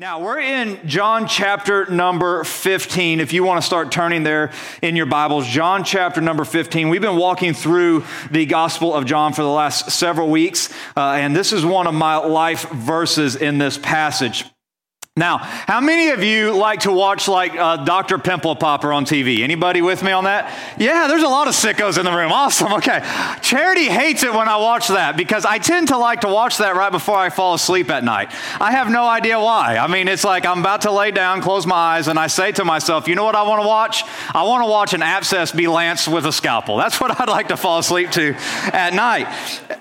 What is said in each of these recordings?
Now, we're in John chapter number 15. If you want to start turning there in your Bibles, John chapter number 15. We've been walking through the Gospel of John for the last several weeks, and this is one of my life verses in this passage. Now, how many of you like to watch Dr. Pimple Popper on TV? Anybody with me on that? Yeah, there's a lot of sickos in the room. Awesome. Okay. Charity hates it when I watch that because I tend to like to watch that right before I fall asleep at night. I have no idea why. I mean, it's like I'm about to lay down, close my eyes, and I say to myself, you know what I want to watch? I want to watch an abscess be lanced with a scalpel. That's what I'd like to fall asleep to at night.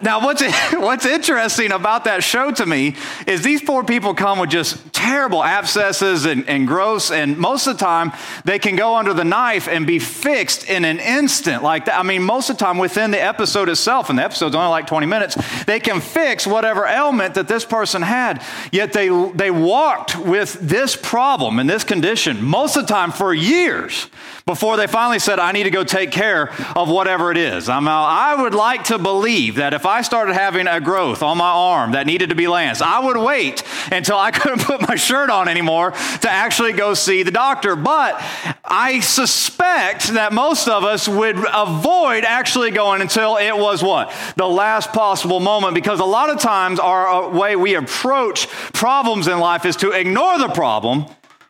Now, what's interesting about that show to me is these poor people come with just terrible abscesses and growths, and most of the time they can go under the knife and be fixed in an instant like that. I mean, most of the time within the episode itself, and the episode's only like 20 minutes, they can fix whatever ailment that this person had, yet they walked with this problem and this condition most of the time for years before they finally said, I need to go take care of whatever it is. I would like to believe that if I started having a growth on my arm that needed to be lanced, I would wait until I couldn't put my shirt on anymore to actually go see the doctor. But I suspect that most of us would avoid actually going until it was what? The last possible moment, because a lot of times our way we approach problems in life is to ignore the problem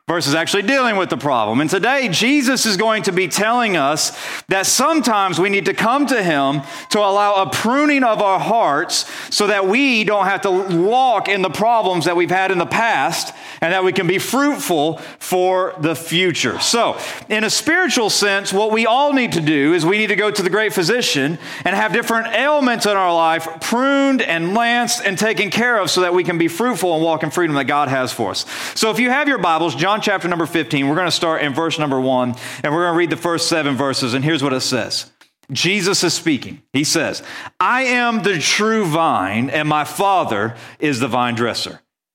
versus actually dealing with the problem. And today, Jesus is going to be telling us that sometimes we need to come to him to allow a pruning of our hearts so that we don't have to walk in the problems that we've had in the past and that we can be fruitful for the future. So, in a spiritual sense, what we all need to do is we need to go to the great physician and have different ailments in our life pruned and lanced and taken care of so that we can be fruitful and walk in freedom that God has for us. So if you have your Bibles, John chapter number 15, we're going to start in verse number 1, and we're going to read the first 7 verses, and here's what it says. Jesus is speaking. He says, I am the true vine, and my Father is the vine dresser.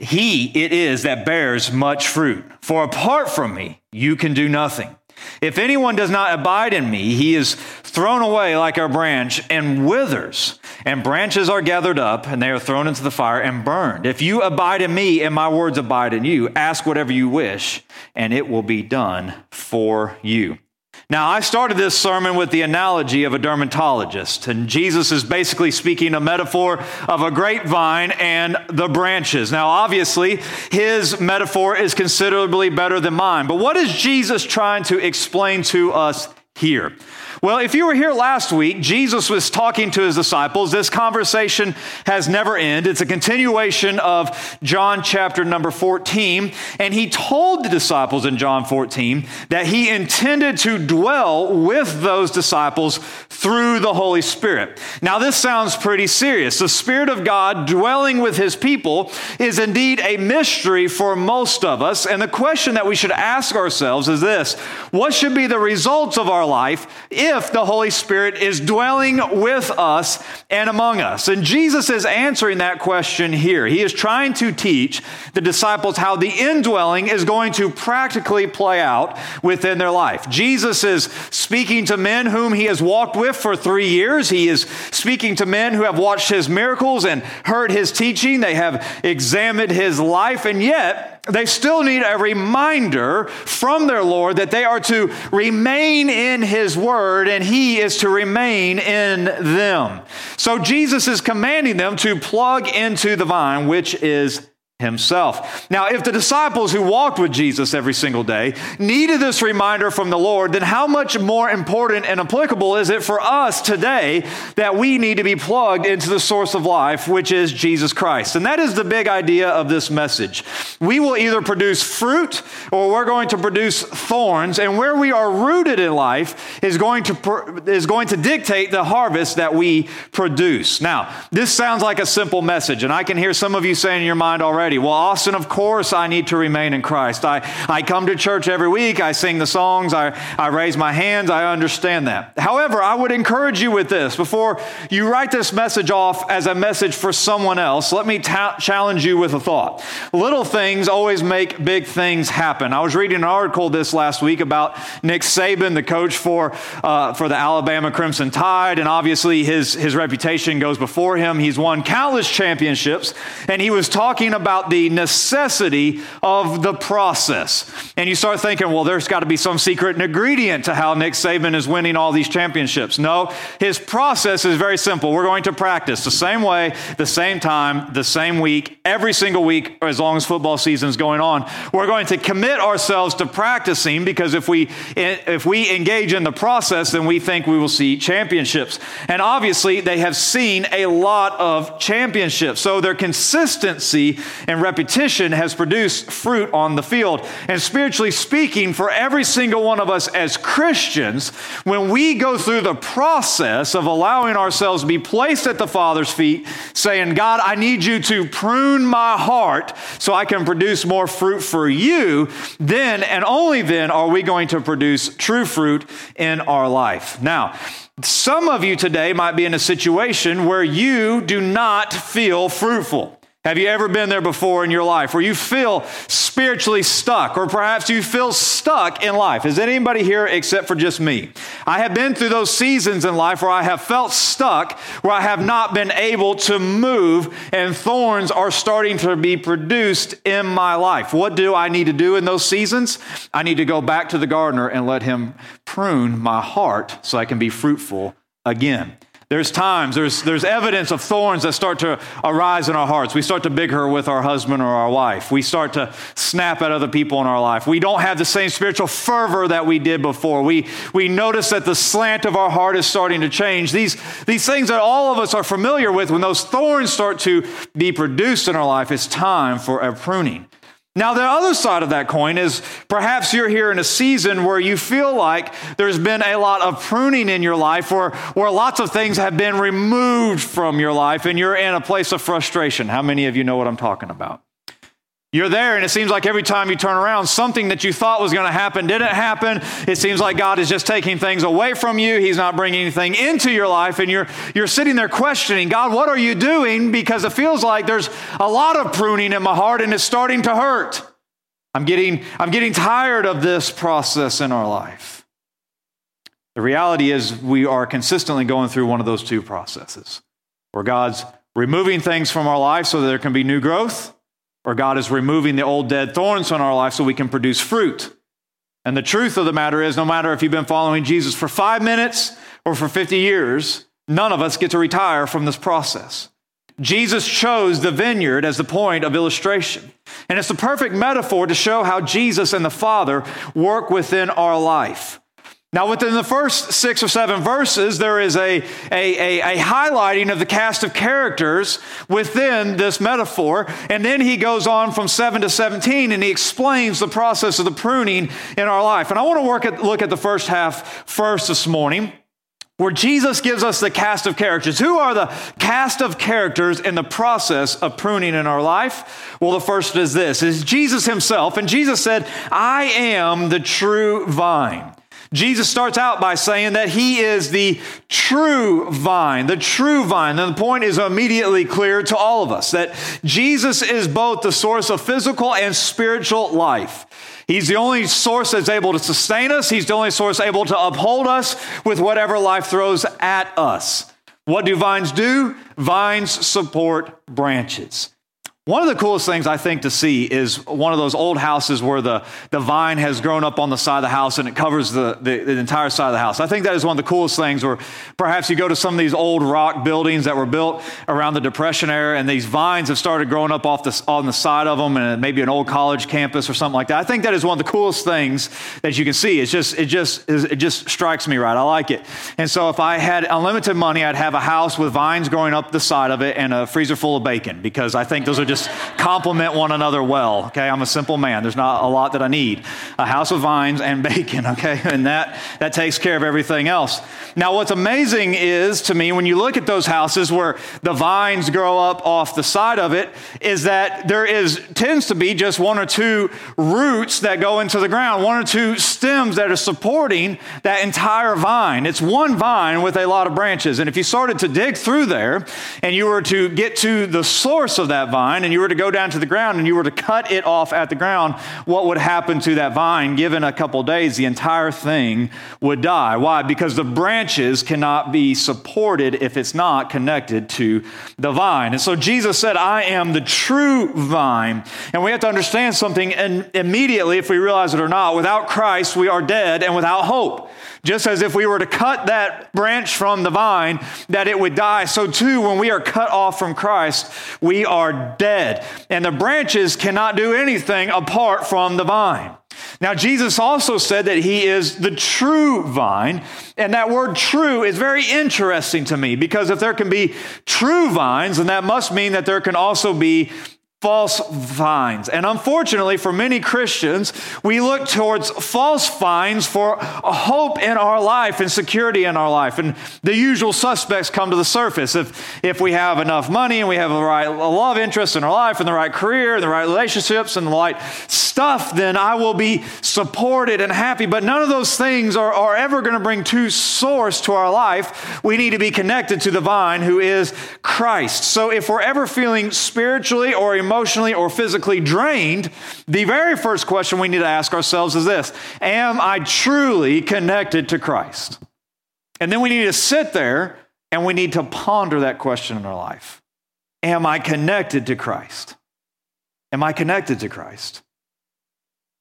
He it is that bears much fruit, for apart from me, you can do nothing. If anyone does not abide in me, he is thrown away like a branch and withers, and branches are gathered up, and they are thrown into the fire and burned. If you abide in me and my words abide in you, ask whatever you wish, and it will be done for you. Now, I started this sermon with the analogy of a dermatologist, and Jesus is basically speaking a metaphor of a grapevine and the branches. Now, obviously, his metaphor is considerably better than mine, but what is Jesus trying to explain to us here? Well, if you were here last week, Jesus was talking to his disciples. This conversation has never ended. It's a continuation of John chapter number 14. And he told the disciples in John 14 that he intended to dwell with those disciples through the Holy Spirit. Now, this sounds pretty serious. The Spirit of God dwelling with his people is indeed a mystery for most of us. And the question that we should ask ourselves is this: what should be the results of our life if the Holy Spirit is dwelling with us and among us? And Jesus is answering that question here. He is trying to teach the disciples how the indwelling is going to practically play out within their life. Jesus is speaking to men whom he has walked with for 3 years. He is speaking to men who have watched his miracles and heard his teaching. They have examined his life, and yet they still need a reminder from their Lord that they are to remain in his word and he is to remain in them. So Jesus is commanding them to plug into the vine, which is himself. Now, if the disciples who walked with Jesus every single day needed this reminder from the Lord, then how much more important and applicable is it for us today that we need to be plugged into the source of life, which is Jesus Christ? And that is the big idea of this message. We will either produce fruit or we're going to produce thorns, and where we are rooted in life is going to dictate the harvest that we produce. Now, this sounds like a simple message, and I can hear some of you saying in your mind already, already. Well, Austin, of course I need to remain in Christ. I come to church every week. I sing the songs. I raise my hands. I understand that. However, I would encourage you with this. Before you write this message off as a message for someone else, let me challenge you with a thought. Little things always make big things happen. I was reading an article this last week about Nick Saban, the coach for the Alabama Crimson Tide, and obviously his reputation goes before him. He's won countless championships, and he was talking about the necessity of the process. And you start thinking, well, there's got to be some secret ingredient to how Nick Saban is winning all these championships. No, his process is very simple. We're going to practice the same way, the same time, the same week, every single week, as long as football season's going on. We're going to commit ourselves to practicing, because if we engage in the process, then we think we will see championships. And obviously, they have seen a lot of championships. So their consistency and repetition has produced fruit on the field. And spiritually speaking, for every single one of us as Christians, when we go through the process of allowing ourselves to be placed at the Father's feet, saying, God, I need you to prune my heart so I can produce more fruit for you, then and only then are we going to produce true fruit in our life. Now, some of you today might be in a situation where you do not feel fruitful. Have you ever been there before in your life where you feel spiritually stuck, or perhaps you feel stuck in life? Is anybody here except for just me? I have been through those seasons in life where I have felt stuck, where I have not been able to move, and thorns are starting to be produced in my life. What do I need to do in those seasons? I need to go back to the gardener and let him prune my heart so I can be fruitful again. There's times, there's evidence of thorns that start to arise in our hearts. We start to bicker with our husband or our wife. We start to snap at other people in our life. We don't have the same spiritual fervor that we did before. We notice that the slant of our heart is starting to change. These things that all of us are familiar with, when those thorns start to be produced in our life, it's time for a pruning. Now, the other side of that coin is perhaps you're here in a season where you feel like there's been a lot of pruning in your life, or where lots of things have been removed from your life, and you're in a place of frustration. How many of you know what I'm talking about? You're there, and it seems like every time you turn around, something that you thought was going to happen didn't happen. It seems like God is just taking things away from you. He's not bringing anything into your life, and you're sitting there questioning, God, what are you doing? Because it feels like there's a lot of pruning in my heart, and it's starting to hurt. I'm getting tired of this process in our life. The reality is we are consistently going through one of those two processes, where God's removing things from our life so that there can be new growth, or God is removing the old dead thorns in our life so we can produce fruit. And the truth of the matter is, no matter if you've been following Jesus for 5 minutes or for 50 years, none of us get to retire from this process. Jesus chose the vineyard as the point of illustration. And it's the perfect metaphor to show how Jesus and the Father work within our life. Now, within the first 6 or 7 verses, there is a highlighting of the cast of characters within this metaphor. And then he goes on from 7 to 17, and he explains the process of the pruning in our life. And I want to look at the first half first this morning, where Jesus gives us the cast of characters. Who are the cast of characters in the process of pruning in our life? Well, the first is this, is Jesus himself. And Jesus said, I am the true vine. Jesus starts out by saying that he is the true vine, the true vine. And the point is immediately clear to all of us, that Jesus is both the source of physical and spiritual life. He's the only source that's able to sustain us. He's the only source able to uphold us with whatever life throws at us. What do? Vines support branches. One of the coolest things I think to see is one of those old houses where the vine has grown up on the side of the house and it covers the entire side of the house. I think that is one of the coolest things, or perhaps you go to some of these old rock buildings that were built around the Depression era, and these vines have started growing up on the side of them, and maybe an old college campus or something like that. I think that is one of the coolest things that you can see. It just strikes me right. I like it. And so if I had unlimited money, I'd have a house with vines growing up the side of it and a freezer full of bacon, because I think those are just just complement one another well, okay? I'm a simple man. There's not a lot that I need. A house of vines and bacon, okay? And that takes care of everything else. Now, what's amazing is to me, when you look at those houses where the vines grow up off the side of it, is that there tends to be just one or two roots that go into the ground, one or two stems that are supporting that entire vine. It's one vine with a lot of branches. And if you started to dig through there and you were to get to the source of that vine and you were to go down to the ground and you were to cut it off at the ground, what would happen to that vine? Given a couple days, the entire thing would die. Why? Because the branches cannot be supported if it's not connected to the vine. And so Jesus said, I am the true vine. And we have to understand something immediately, if we realize it or not. Without Christ, we are dead and without hope. Just as if we were to cut that branch from the vine, that it would die, so too, when we are cut off from Christ, we are dead. And the branches cannot do anything apart from the vine. Now, Jesus also said that he is the true vine, and that word true is very interesting to me, because if there can be true vines, then that must mean that there can also be false vines. And unfortunately, for many Christians, we look towards false vines for hope in our life and security in our life. And the usual suspects come to the surface. If we have enough money and we have the right love interest in our life and the right career and the right relationships and the right stuff, then I will be supported and happy. But none of those things are ever going to bring true source to our life. We need to be connected to the vine, who is Christ. So if we're ever feeling spiritually or emotionally or physically drained, the very first question we need to ask ourselves is this: am I truly connected to Christ? And then we need to sit there and we need to ponder that question in our life. Am I connected to Christ? Am I connected to Christ?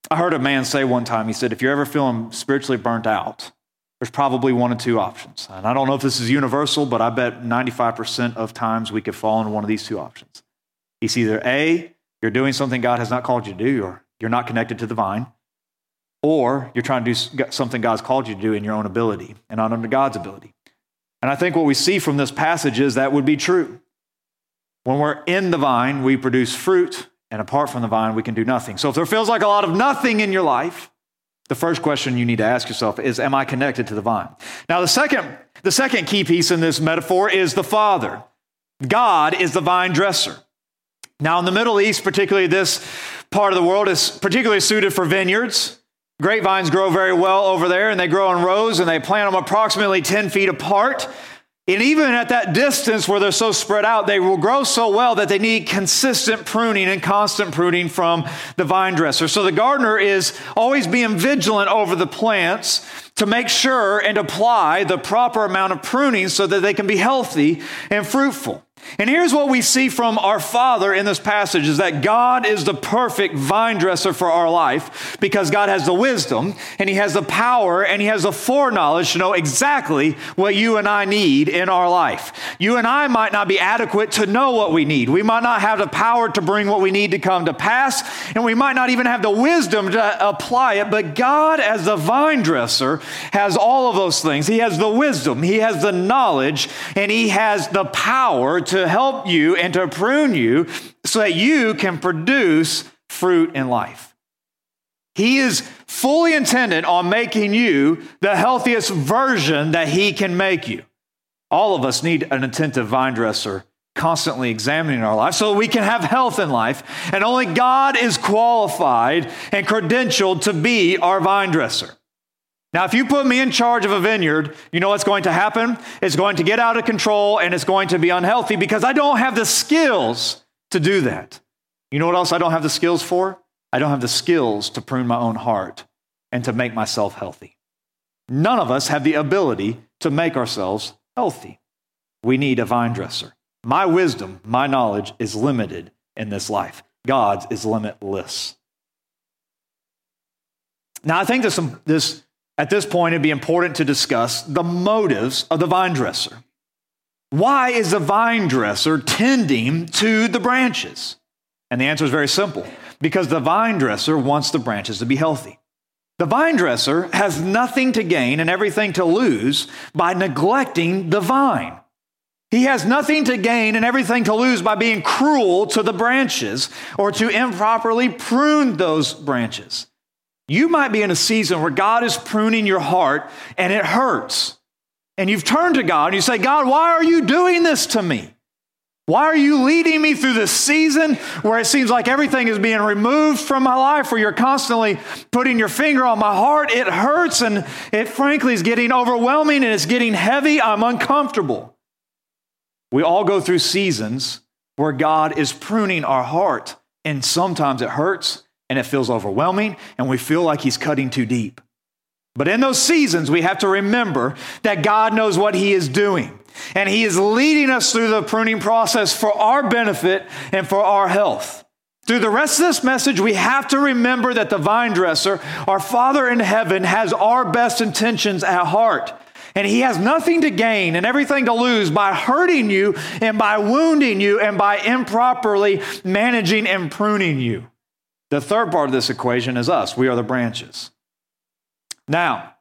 I heard a man say one time, he said, if you're ever feeling spiritually burnt out, there's probably one or two options. And I don't know if this is universal, but I bet 95% of times we could fall into one of these two options. It's either A, you're doing something God has not called you to do, or you're not connected to the vine, or you're trying to do something God's called you to do in your own ability and not under God's ability. And I think what we see from this passage is that would be true. When we're in the vine, we produce fruit, and apart from the vine, we can do nothing. So if there feels like a lot of nothing in your life, the first question you need to ask yourself is, am I connected to the vine? Now, the second key piece in this metaphor is the Father. God is the vine dresser. Now, in the Middle East, particularly this part of the world is particularly suited for vineyards. Grapevines grow very well over there, and they grow in rows, and they plant them approximately 10 feet apart. And even at that distance where they're so spread out, they will grow so well that they need consistent pruning and constant pruning from the vine dresser. So the gardener is always being vigilant over the plants to make sure and apply the proper amount of pruning so that they can be healthy and fruitful. And here's what we see from our Father in this passage, is that God is the perfect vine dresser for our life, because God has the wisdom and he has the power and he has the foreknowledge to know exactly what you and I need in our life. You and I might not be adequate to know what we need. We might not have the power to bring what we need to come to pass, and we might not even have the wisdom to apply it. But God, as the vine dresser, has all of those things. He has the wisdom, he has the knowledge, and he has the power to help you and to prune you so that you can produce fruit in life. He is fully intended on making you the healthiest version that he can make you. All of us need an attentive vine dresser constantly examining our life so we can have health in life, and only God is qualified and credentialed to be our vine dresser. Now, if you put me in charge of a vineyard, you know what's going to happen? It's going to get out of control, and it's going to be unhealthy, because I don't have the skills to do that. You know what else I don't have the skills for? I don't have the skills to prune my own heart and to make myself healthy. None of us have the ability to make ourselves healthy. We need a vine dresser. My wisdom, my knowledge is limited in this life. God's is limitless. Now, I think there's at this point, it'd be important to discuss the motives of the vine dresser. Why is the vine dresser tending to the branches? And the answer is very simple: because the vine dresser wants the branches to be healthy. The vine dresser has nothing to gain and everything to lose by neglecting the vine. He has nothing to gain and everything to lose by being cruel to the branches or to improperly prune those branches. You might be in a season where God is pruning your heart and it hurts. And you've turned to God and you say, God, why are you doing this to me? Why are you leading me through this season where it seems like everything is being removed from my life, where you're constantly putting your finger on my heart? It hurts and it frankly is getting overwhelming and it's getting heavy. I'm uncomfortable. We all go through seasons where God is pruning our heart, and sometimes it hurts and it feels overwhelming and we feel like he's cutting too deep. But in those seasons, we have to remember that God knows what he is doing. And he is leading us through the pruning process for our benefit and for our health. Through the rest of this message, we have to remember that the vine dresser, our Father in heaven, has our best intentions at heart. And he has nothing to gain and everything to lose by hurting you and by wounding you and by improperly managing and pruning you. The third part of this equation is us. We are the branches. Now,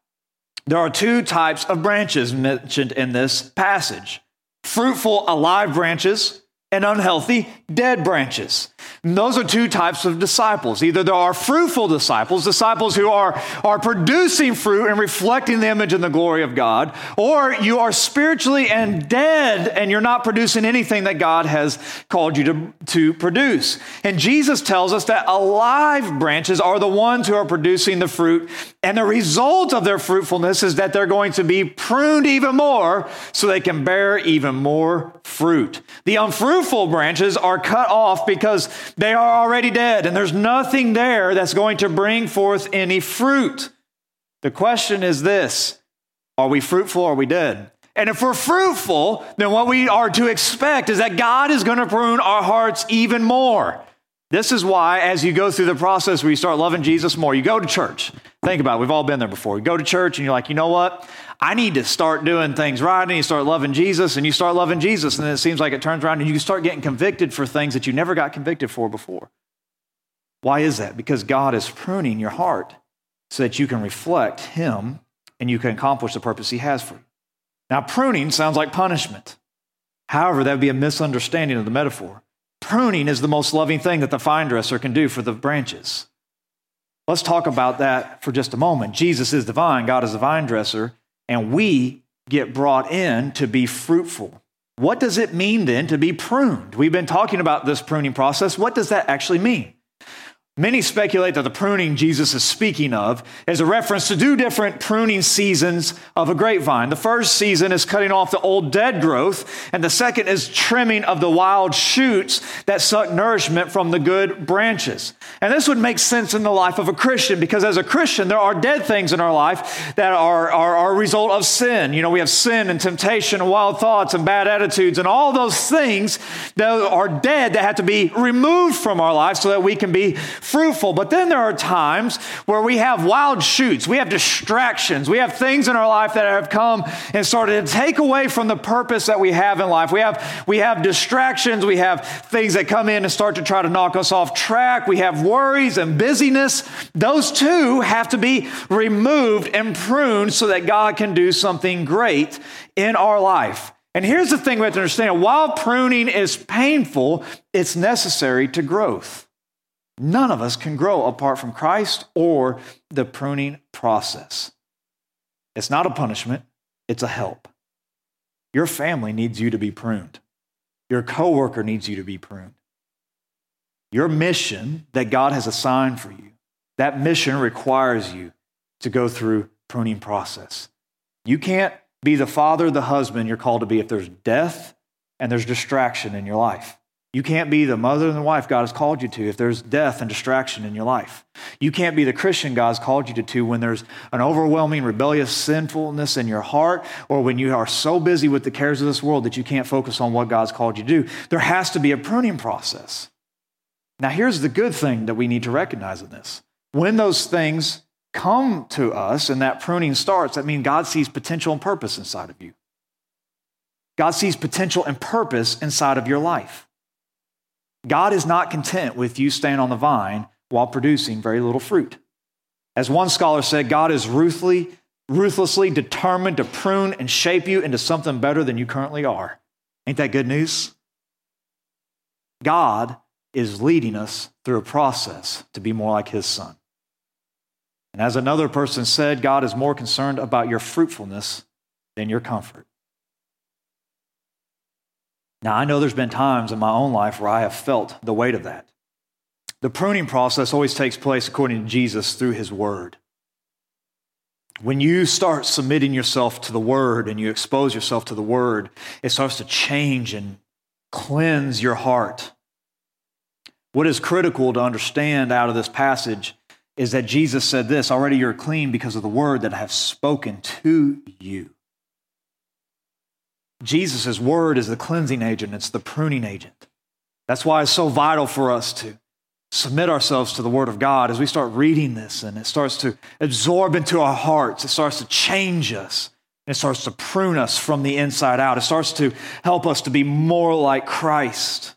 there are two types of branches mentioned in this passage: fruitful, alive branches and unhealthy, dead branches. And those are two types of disciples. Either there are fruitful disciples, disciples who are producing fruit and reflecting the image and the glory of God, or you are spiritually and dead and you're not producing anything that God has called you to produce. And Jesus tells us that alive branches are the ones who are producing the fruit, and the result of their fruitfulness is that they're going to be pruned even more so they can bear even more fruit. The unfruitful branches are cut off because they are already dead, and there's nothing there that's going to bring forth any fruit. The question is this: are we fruitful or are we dead? And if we're fruitful, then what we are to expect is that God is going to prune our hearts even more. This is why, as you go through the process where you start loving Jesus more, you go to church. Think about it. We've all been there before. You go to church and you're like, you know what? I need to start doing things right. And you start loving Jesus, and you start loving Jesus. And then it seems like it turns around and you start getting convicted for things that you never got convicted for before. Why is that? Because God is pruning your heart so that you can reflect him and you can accomplish the purpose he has for you. Now, pruning sounds like punishment. However, that would be a misunderstanding of the metaphor. Pruning is the most loving thing that the vine dresser can do for the branches. Let's talk about that for just a moment. Jesus is the vine, God is the vine dresser, and we get brought in to be fruitful. What does it mean then to be pruned? We've been talking about this pruning process. What does that actually mean? Many speculate that the pruning Jesus is speaking of is a reference to two different pruning seasons of a grapevine. The first season is cutting off the old dead growth, and the second is trimming of the wild shoots that suck nourishment from the good branches. And this would make sense in the life of a Christian, because as a Christian, there are dead things in our life that are a result of sin. You know, we have sin and temptation and wild thoughts and bad attitudes and all those things that are dead that have to be removed from our life so that we can be fruitful. But then there are times where we have wild shoots, we have distractions, we have things in our life that have come and started to take away from the purpose that we have in life. We have distractions, we have things that come in and start to try to knock us off track, we have worries and busyness. Those two have to be removed and pruned so that God can do something great in our life. And here's the thing we have to understand: while pruning is painful, it's necessary to growth. None of us can grow apart from Christ or the pruning process. It's not a punishment, it's a help. Your family needs you to be pruned. Your coworker needs you to be pruned. Your mission that God has assigned for you, that mission requires you to go through pruning process. You can't be the father, the husband you're called to be if there's death and there's distraction in your life. You can't be the mother and the wife God has called you to if there's death and distraction in your life. You can't be the Christian God's called you to when there's an overwhelming, rebellious sinfulness in your heart, or when you are so busy with the cares of this world that you can't focus on what God's called you to do. There has to be a pruning process. Now, here's the good thing that we need to recognize in this. When those things come to us and that pruning starts, that means God sees potential and purpose inside of you. God sees potential and purpose inside of your life. God is not content with you staying on the vine while producing very little fruit. As one scholar said, God is ruthlessly determined to prune and shape you into something better than you currently are. Ain't that good news? God is leading us through a process to be more like his son. And as another person said, God is more concerned about your fruitfulness than your comfort. Now, I know there's been times in my own life where I have felt the weight of that. The pruning process always takes place, according to Jesus, through his word. When you start submitting yourself to the word and you expose yourself to the word, it starts to change and cleanse your heart. What is critical to understand out of this passage is that Jesus said this, already you're clean because of the word that I have spoken to you. Jesus' word is the cleansing agent. It's the pruning agent. That's why it's so vital for us to submit ourselves to the word of God. As we start reading this and it starts to absorb into our hearts, it starts to change us. It starts to prune us from the inside out. It starts to help us to be more like Christ.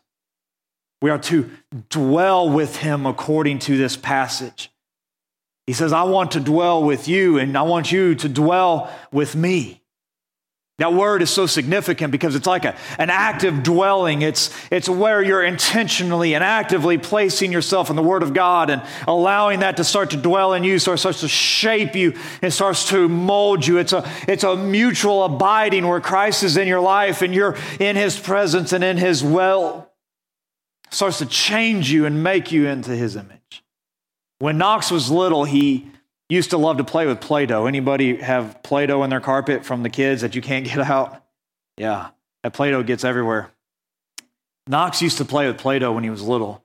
We are to dwell with him according to this passage. He says, I want to dwell with you and I want you to dwell with me. That word is so significant because it's like an active dwelling. It's where you're intentionally and actively placing yourself in the word of God and allowing that to start to dwell in you, so it starts to shape you. It starts to mold you. It's a mutual abiding where Christ is in your life and you're in his presence and in his well. It starts to change you and make you into his image. When Knox was little, he used to love to play with Play-Doh. Anybody have Play-Doh in their carpet from the kids that you can't get out? Yeah, that Play-Doh gets everywhere. Knox used to play with Play-Doh when he was little.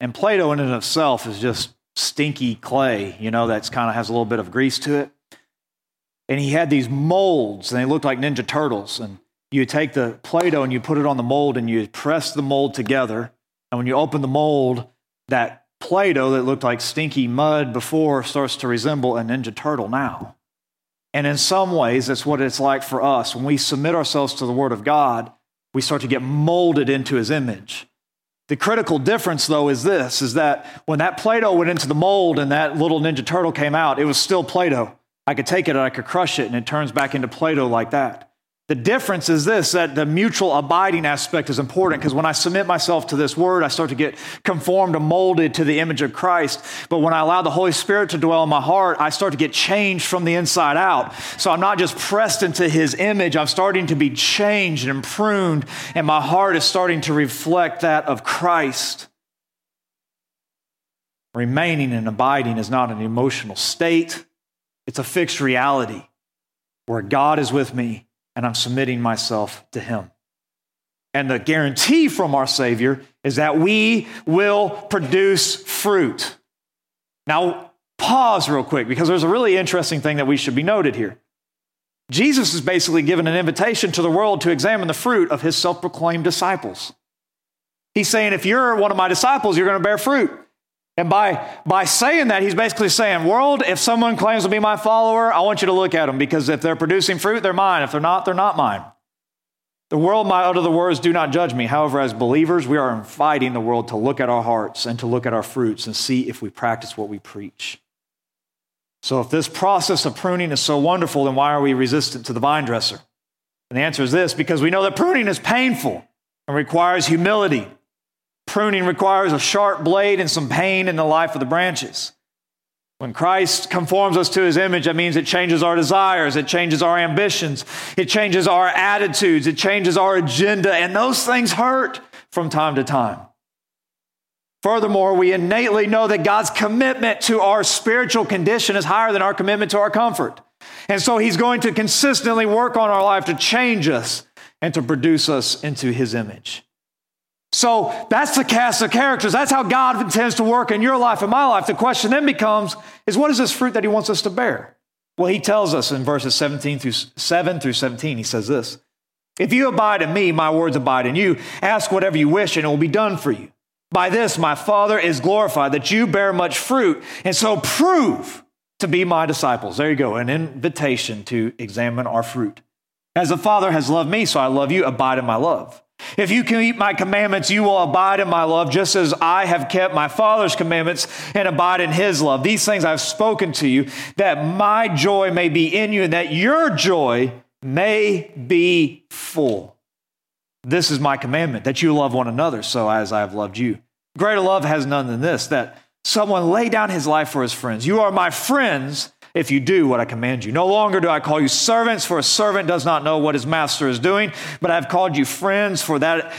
And Play-Doh in and of itself is just stinky clay, you know, that's kind of has a little bit of grease to it. And he had these molds, and they looked like Ninja Turtles. And you would take the Play-Doh and you put it on the mold, and you press the mold together. And when you open the mold, that Play-Doh that looked like stinky mud before starts to resemble a Ninja Turtle now. And in some ways, that's what it's like for us. When we submit ourselves to the Word of God, we start to get molded into His image. The critical difference, though, is this, is that when that Play-Doh went into the mold and that little Ninja Turtle came out, it was still Play-Doh. I could take it and I could crush it, and it turns back into Play-Doh like that. The difference is this, that the mutual abiding aspect is important, because when I submit myself to this word, I start to get conformed and molded to the image of Christ. But when I allow the Holy Spirit to dwell in my heart, I start to get changed from the inside out. So I'm not just pressed into his image. I'm starting to be changed and pruned, and my heart is starting to reflect that of Christ. Remaining and abiding is not an emotional state. It's a fixed reality where God is with me. And I'm submitting myself to him. And the guarantee from our Savior is that we will produce fruit. Now, pause real quick, because there's a really interesting thing that we should be noted here. Jesus is basically giving an invitation to the world to examine the fruit of his self-proclaimed disciples. He's saying, if you're one of my disciples, you're going to bear fruit. And by saying that, he's basically saying, world, if someone claims to be my follower, I want you to look at them, because if they're producing fruit, they're mine. If they're not, they're not mine. The world might utter the words, do not judge me. However, as believers, we are inviting the world to look at our hearts and to look at our fruits and see if we practice what we preach. So if this process of pruning is so wonderful, then why are we resistant to the vine dresser? And the answer is this, because we know that pruning is painful and requires humility. Pruning requires a sharp blade and some pain in the life of the branches. When Christ conforms us to his image, that means it changes our desires, it changes our ambitions, it changes our attitudes, it changes our agenda, and those things hurt from time to time. Furthermore, we innately know that God's commitment to our spiritual condition is higher than our commitment to our comfort. And so he's going to consistently work on our life to change us and to produce us into his image. So that's the cast of characters. That's how God intends to work in your life and my life. The question then becomes, is what is this fruit that he wants us to bear? Well, he tells us in verses 7 through 17, he says this, if you abide in me, my words abide in you. Ask whatever you wish, and it will be done for you. By this, my Father is glorified, that you bear much fruit, and so prove to be my disciples. There you go, an invitation to examine our fruit. As the Father has loved me, so I love you, abide in my love. If you keep my commandments, you will abide in my love, just as I have kept my Father's commandments and abide in his love. These things I've spoken to you, that my joy may be in you and that your joy may be full. This is my commandment, that you love one another, so as I have loved you. Greater love has none than this, that someone lay down his life for his friends. You are my friends if you do what I command you. No longer do I call you servants, for a servant does not know what his master is doing, but I have called you friends, for that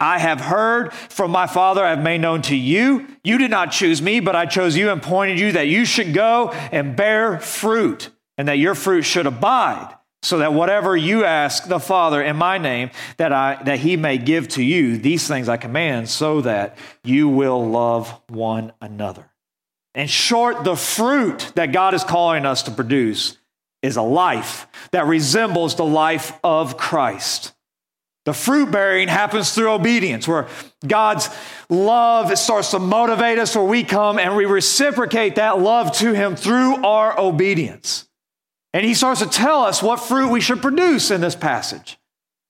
I have heard from my Father, I have made known to you. You did not choose me, but I chose you and appointed you that you should go and bear fruit, and that your fruit should abide, so that whatever you ask the Father in my name, that he may give to you, these things I command, so that you will love one another. In short, the fruit that God is calling us to produce is a life that resembles the life of Christ. The fruit bearing happens through obedience, where God's love starts to motivate us, where we come and we reciprocate that love to him through our obedience. And he starts to tell us what fruit we should produce in this passage.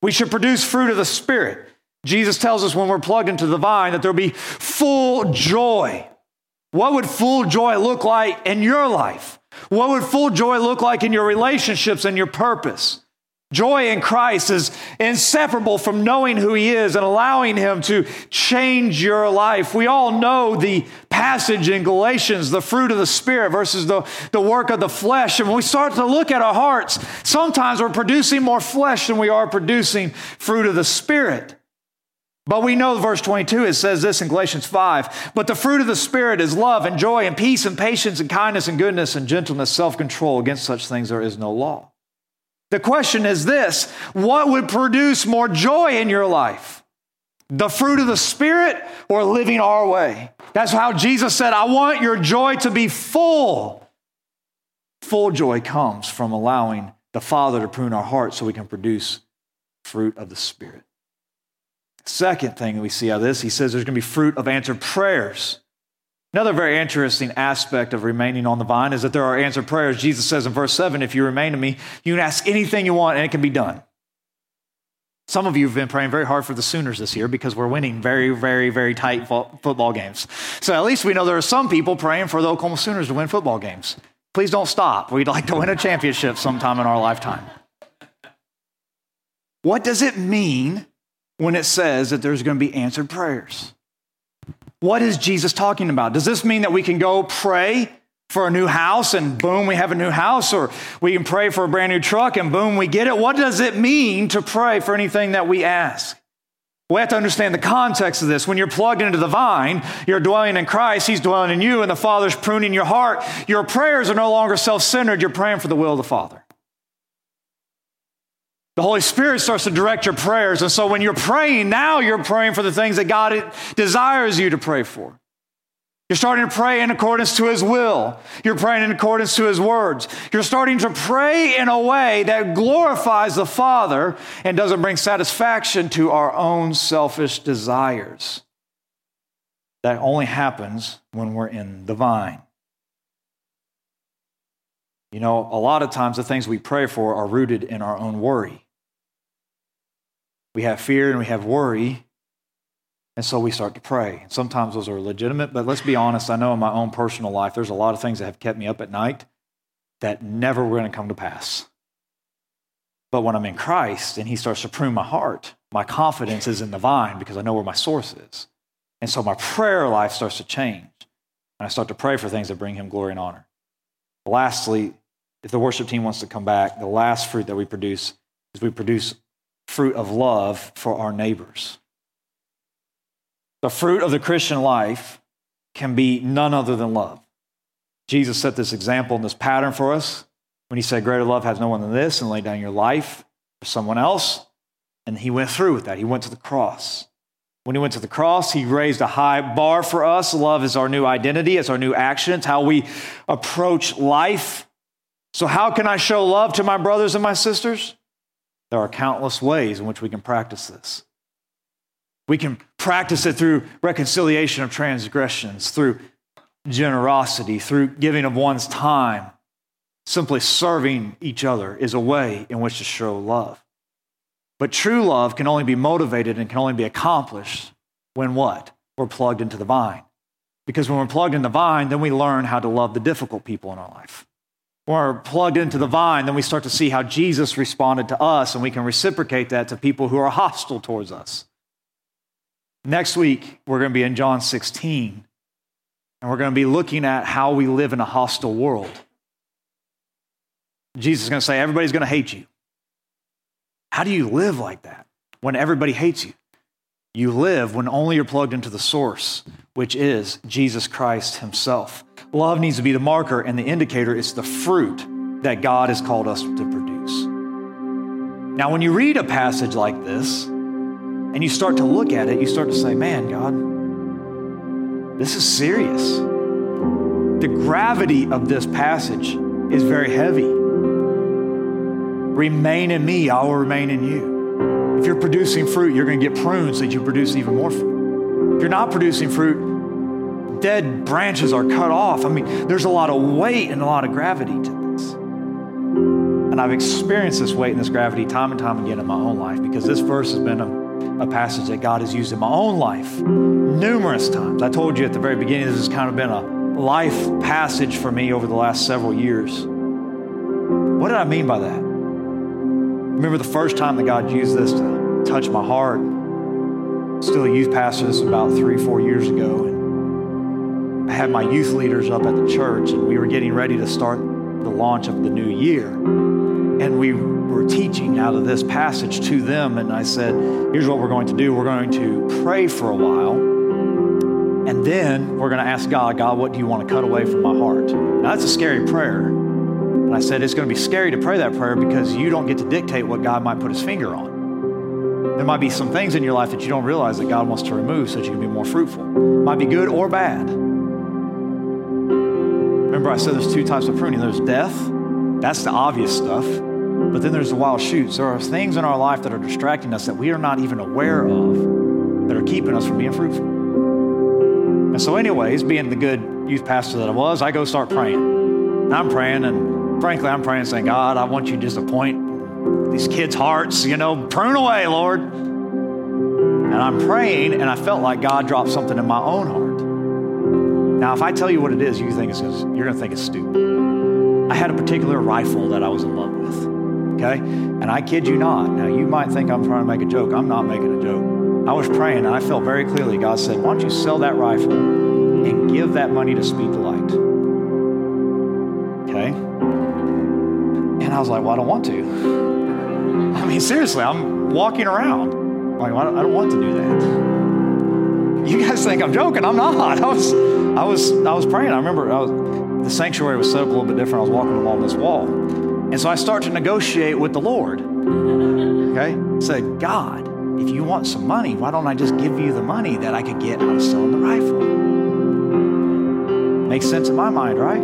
We should produce fruit of the Spirit. Jesus tells us when we're plugged into the vine that there'll be full joy. What would full joy look like in your life? What would full joy look like in your relationships and your purpose? Joy in Christ is inseparable from knowing who he is and allowing him to change your life. We all know the passage in Galatians, the fruit of the Spirit versus the work of the flesh. And when we start to look at our hearts, sometimes we're producing more flesh than we are producing fruit of the Spirit. But we know verse 22, it says this in Galatians 5, but the fruit of the Spirit is love and joy and peace and patience and kindness and goodness and gentleness, self-control. Against such things there is no law. The question is this: what would produce more joy in your life? The fruit of the Spirit or living our way? That's how Jesus said, I want your joy to be full. Full joy comes from allowing the Father to prune our hearts so we can produce fruit of the Spirit. Second thing we see out of this, he says there's going to be fruit of answered prayers. Another very interesting aspect of remaining on the vine is that there are answered prayers. Jesus says in verse 7, if you remain in me, you can ask anything you want and it can be done. Some of you have been praying very hard for the Sooners this year because we're winning very, very, very tight football games. So at least we know there are some people praying for the Oklahoma Sooners to win football games. Please don't stop. We'd like to win a championship sometime in our lifetime. What does it mean when it says that there's going to be answered prayers? What is Jesus talking about? Does this mean that we can go pray for a new house and boom, we have a new house? Or we can pray for a brand new truck and boom, we get it? What does it mean to pray for anything that we ask? We have to understand the context of this. When you're plugged into the vine, you're dwelling in Christ, he's dwelling in you, and the Father's pruning your heart. Your prayers are no longer self-centered. You're praying for the will of the Father. The Holy Spirit starts to direct your prayers. And so when you're praying, now you're praying for the things that God desires you to pray for. You're starting to pray in accordance to his will. You're praying in accordance to his words. You're starting to pray in a way that glorifies the Father and doesn't bring satisfaction to our own selfish desires. That only happens when we're in the vine. You know, a lot of times the things we pray for are rooted in our own worry. We have fear and we have worry, and so we start to pray. Sometimes those are legitimate, but let's be honest, I know in my own personal life, there's a lot of things that have kept me up at night that never were going to come to pass. But when I'm in Christ and he starts to prune my heart, my confidence is in the vine because I know where my source is. And so my prayer life starts to change, and I start to pray for things that bring him glory and honor. Lastly, if the worship team wants to come back, the last fruit that we produce is we produce fruit of love for our neighbors. The fruit of the Christian life can be none other than love. Jesus set this example and this pattern for us when he said, greater love has no one than this, and lay down your life for someone else. And he went through with that. He went to the cross. When he went to the cross, he raised a high bar for us. Love is our new identity. It's our new action. It's how we approach life. So how can I show love to my brothers and my sisters? There are countless ways in which we can practice this. We can practice it through reconciliation of transgressions, through generosity, through giving of one's time. Simply serving each other is a way in which to show love. But true love can only be motivated and can only be accomplished when what? We're plugged into the vine. Because when we're plugged in the vine, then we learn how to love the difficult people in our life. When we're plugged into the vine, then we start to see how Jesus responded to us, and we can reciprocate that to people who are hostile towards us. Next week, we're going to be in John 16, and we're going to be looking at how we live in a hostile world. Jesus is going to say, everybody's going to hate you. How do you live like that when everybody hates you? You live when only you're plugged into the source, which is Jesus Christ himself. Love needs to be the marker and the indicator. It's the fruit that God has called us to produce. Now, when you read a passage like this, and you start to look at it, you start to say, man, God, this is serious. The gravity of this passage is very heavy. Remain in me, I will remain in you. If you're producing fruit, you're going to get prunes that you produce even more fruit. If you're not producing fruit, dead branches are cut off. I mean, there's a lot of weight and a lot of gravity to this. And I've experienced this weight and this gravity time and time again in my own life, because this verse has been a passage that God has used in my own life numerous times. I told you at the very beginning, this has kind of been a life passage for me over the last several years. What did I mean by that? Remember the first time that God used this to touch my heart? Still a youth pastor, this was about 3-4 years ago. And I had my youth leaders up at the church, and we were getting ready to start the launch of the new year. And we were teaching out of this passage to them, and I said, here's what we're going to do. We're going to pray for a while, and then we're going to ask God, what do you want to cut away from my heart? Now, that's a scary prayer. And I said, it's going to be scary to pray that prayer because you don't get to dictate what God might put his finger on. There might be some things in your life that you don't realize that God wants to remove so that you can be more fruitful. It might be good or bad. Remember, I said there's two types of pruning. There's death. That's the obvious stuff. But then there's the wild shoots. There are things in our life that are distracting us that we are not even aware of that are keeping us from being fruitful. And so anyways, being the good youth pastor that I was, I go start praying. And I'm praying, and frankly, I'm praying saying, God, I want you to just appoint these kids' hearts, prune away, Lord. And I'm praying, and I felt like God dropped something in my own heart. Now, if I tell you what it is, you're going to think it's stupid. I had a particular rifle that I was in love with. Okay? And I kid you not. Now, you might think I'm trying to make a joke. I'm not making a joke. I was praying, and I felt very clearly, God said, why don't you sell that rifle and give that money to Speed the Light? Okay? And I was like, well, I don't want to. I mean, seriously, I'm walking around. I don't want to do that. You guys think I'm joking. I'm not. I was praying. I remember the sanctuary was set up a little bit different. I was walking along this wall. And so I start to negotiate with the Lord, okay? Said, God, if you want some money, why don't I just give you the money that I could get out of selling the rifle? Makes sense in my mind, right?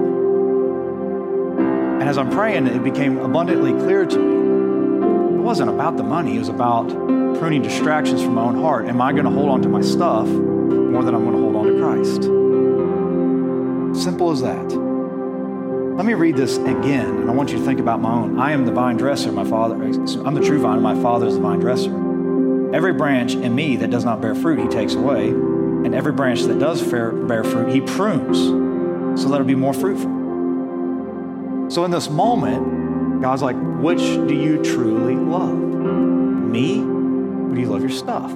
And as I'm praying, it became abundantly clear to me. It wasn't about the money. It was about pruning distractions from my own heart. Am I going to hold on to my stuff more than I'm going to hold on to Christ? Simple as that. Let me read this again, and I want you to think about my own. I am the vine dresser, I'm the true vine, and my Father is the vine dresser. Every branch in me that does not bear fruit, he takes away, and every branch that does bear fruit, he prunes, so that it'll be more fruitful. So in this moment, God's like, which do you truly love? Me, or do you love your stuff?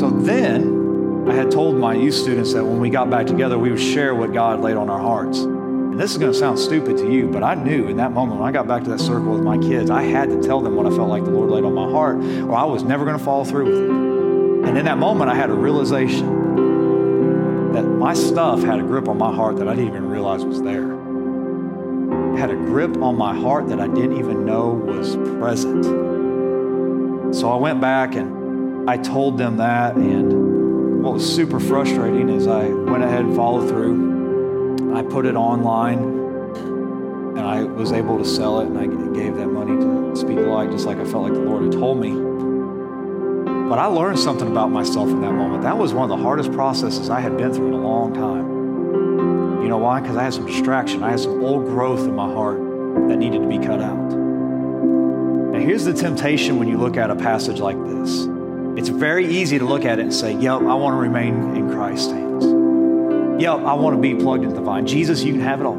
So then, I had told my youth students that when we got back together, we would share what God laid on our hearts. And this is going to sound stupid to you, but I knew in that moment when I got back to that circle with my kids, I had to tell them what I felt like the Lord laid on my heart, or I was never going to follow through with it. And in that moment, I had a realization that my stuff had a grip on my heart that I didn't even realize was there. It had a grip on my heart that I didn't even know was present. So I went back and I told them that, and what was super frustrating is I went ahead and followed through. I put it online, and I was able to sell it, and I gave that money to Speed the Light, just like I felt like the Lord had told me. But I learned something about myself in that moment. That was one of the hardest processes I had been through in a long time. You know why? Because I had some distraction. I had some old growth in my heart that needed to be cut out. Now, here's the temptation when you look at a passage like this. It's very easy to look at it and say, yep, I want to remain in Christ's hands. Yep, I want to be plugged into the vine. Jesus, you can have it all.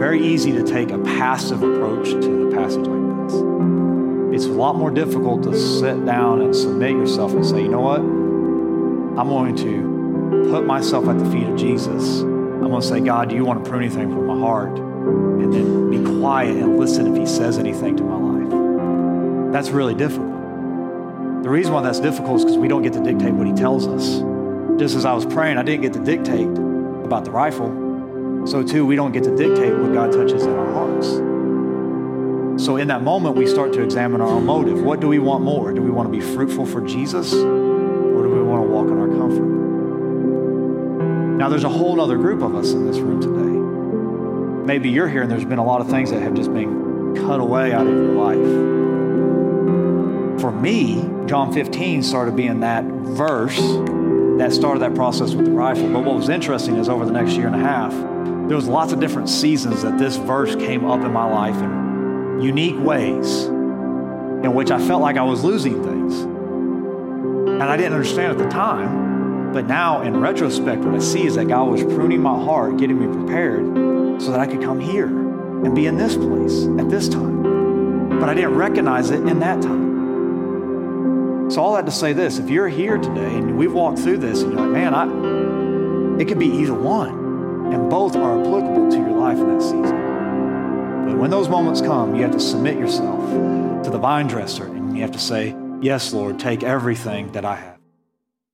very easy to take a passive approach to the passage like this. It's a lot more difficult to sit down and submit yourself and say, you know what? I'm going to put myself at the feet of Jesus. I'm going to say, God, do you want to prune anything from my heart? And then be quiet and listen if he says anything to my life. That's really difficult. The reason why that's difficult is because we don't get to dictate what he tells us. Just as I was praying, I didn't get to dictate about the rifle. So too, we don't get to dictate what God touches in our hearts. So in that moment, we start to examine our own motive. What do we want more? Do we want to be fruitful for Jesus? Or do we want to walk in our comfort? Now, there's a whole other group of us in this room today. Maybe you're here and there's been a lot of things that have just been cut away out of your life. For me, John 15 started being that verse that started that process with the rifle. But what was interesting is over the next year and a half, there was lots of different seasons that this verse came up in my life and unique ways in which I felt like I was losing things. And I didn't understand at the time, but now in retrospect, what I see is that God was pruning my heart, getting me prepared so that I could come here and be in this place at this time. But I didn't recognize it in that time. So all that to say this, if you're here today and we've walked through this and you're like, man, it could be either one, and both are applicable to your life in that season. But when those moments come, you have to submit yourself to the vine dresser and you have to say, yes, Lord, take everything that I have.